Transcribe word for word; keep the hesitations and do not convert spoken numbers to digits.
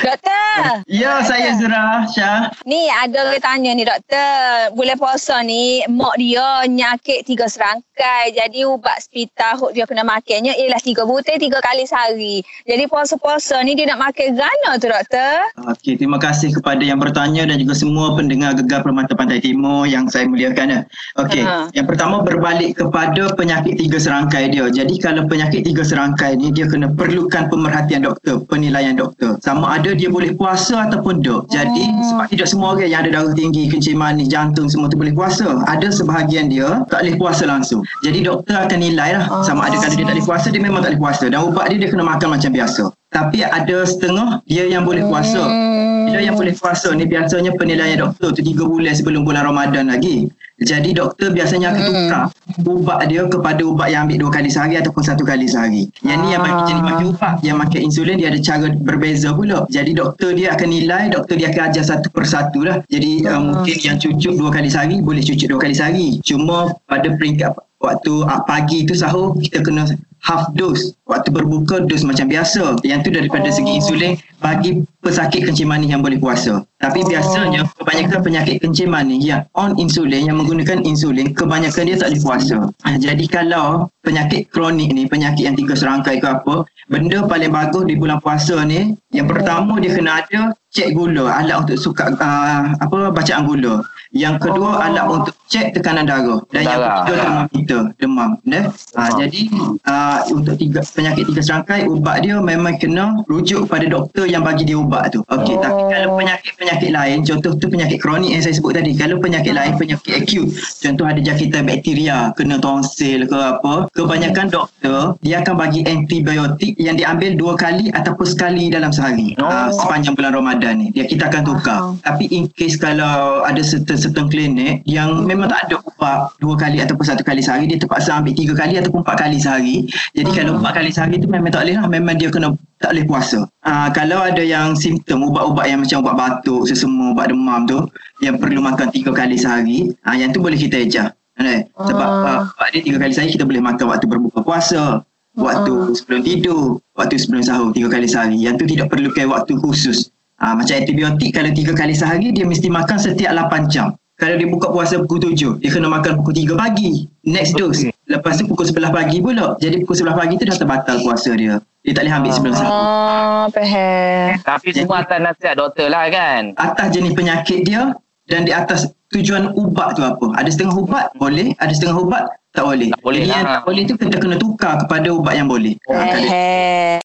Doktor. Ya, doktor. Saya Zura Shah. Ni ada orang tanya ni doktor, bulan puasa ni mak dia nyakit tiga serangkai. Jadi ubat spital hok dia kena makannya ialah tiga butir tiga kali sehari. Jadi puasa-puasa ni dia nak makan gana tu doktor? Okey, terima kasih kepada yang bertanya dan juga semua pendengar Gegar Permata Pantai Timor yang saya muliakan. Okey, uh-huh. Yang pertama berbalik kepada penyakit tiga serangkai dia. Jadi kalau penyakit tiga serangkai ni dia kena perlukan pemerhatian doktor, penilaian doktor. Sama ada dia boleh puasa ataupun tak. Jadi hmm. sebab tidak semua orang yang ada darah tinggi, kencing manis, jantung semua tu boleh puasa. Ada sebahagian dia tak boleh puasa langsung. Jadi doktor akan nilai lah. Oh. Sama ada kalau dia tak boleh puasa, dia memang tak boleh puasa. Dan ubat dia, dia kena makan macam biasa. Tapi ada setengah dia yang boleh puasa. Bila yang boleh puasa ni biasanya penilaian doktor tu tiga bulan sebelum bulan Ramadan lagi. Jadi doktor biasanya akan tukar ubat dia kepada ubat yang ambil dua kali sehari ataupun satu kali sehari. Yang ni yang bagi jenis pakai ubat, yang pakai insulin dia ada cara berbeza pula. Jadi doktor dia akan nilai, doktor dia akan ajar satu persatu lah. Jadi uh, mungkin yang cucuk dua kali sehari boleh cucuk dua kali sehari. Cuma pada peringkat waktu uh, pagi tu sahur kita kena half dose. Waktu berbuka dos macam biasa. Yang tu daripada oh. segi insulin bagi pesakit kencing manis yang boleh puasa. Tapi oh. biasanya kebanyakan penyakit kencing manis yang on insulin, yang menggunakan insulin, kebanyakan dia tak boleh puasa. Jadi kalau penyakit kronik ni, penyakit yang tiga serangkai ke apa, benda paling bagus di bulan puasa ni, yang pertama dia kena ada cek gula, alat untuk suka uh, apa bacaan gula. Yang kedua oh. alat untuk cek tekanan darah. Dan Dara. yang ketiga termometer demam. Nah, ha, oh. jadi uh, untuk tiga penyakit tiga serangkai ubat dia memang kena rujuk pada doktor yang bagi dia ubat tu. Okey, oh. tapi kalau penyakit-penyakit lain, contoh tu penyakit kronik yang saya sebut tadi. Kalau penyakit lain penyakit akut, contoh ada jangkitan bakteria, kena tonsil ke apa, kebanyakan doktor dia akan bagi antibiotik yang diambil dua kali ataupun sekali dalam sehari. Oh. Uh, sepanjang bulan Ramadan ni. Dia kita akan tukar. Oh. Tapi in case kalau ada serta setengah klinik yang memang tak ada ubat dua kali ataupun satu kali sehari, dia terpaksa ambil tiga kali ataupun empat kali sehari. Jadi hmm. kalau empat kali sehari tu memang tak boleh lah, memang dia kena tak boleh puasa. Aa, kalau ada yang simptom ubat-ubat yang macam ubat batuk, sesama ubat demam tu yang perlu makan tiga kali sehari, aa, yang tu boleh kita eja. Right? Sebab uh. ubat dia tiga kali sehari kita boleh makan waktu berbuka puasa, waktu uh. sebelum tidur, waktu sebelum sahur, tiga kali sehari. Yang tu tidak perlukan waktu khusus. Ha, macam antibiotik kalau tiga kali sehari dia mesti makan setiap lapan jam. Kalau dia buka puasa pukul tujuh, dia kena makan pukul tiga pagi. Next dose. Lepas tu pukul sebelas pagi pula. Jadi pukul sebelas pagi tu dah terbatal puasa dia. Dia tak boleh ambil sebelum sahur. Oh, faham. Tapi jadi, semua atas nasihat doktor lah kan? Atas jenis penyakit dia dan di atas tujuan ubat tu apa. Ada setengah ubat boleh, ada setengah ubat tak boleh. Tak boleh. Jadi lah. Yang tak boleh tu kita kena tukar kepada ubat yang boleh. Faham.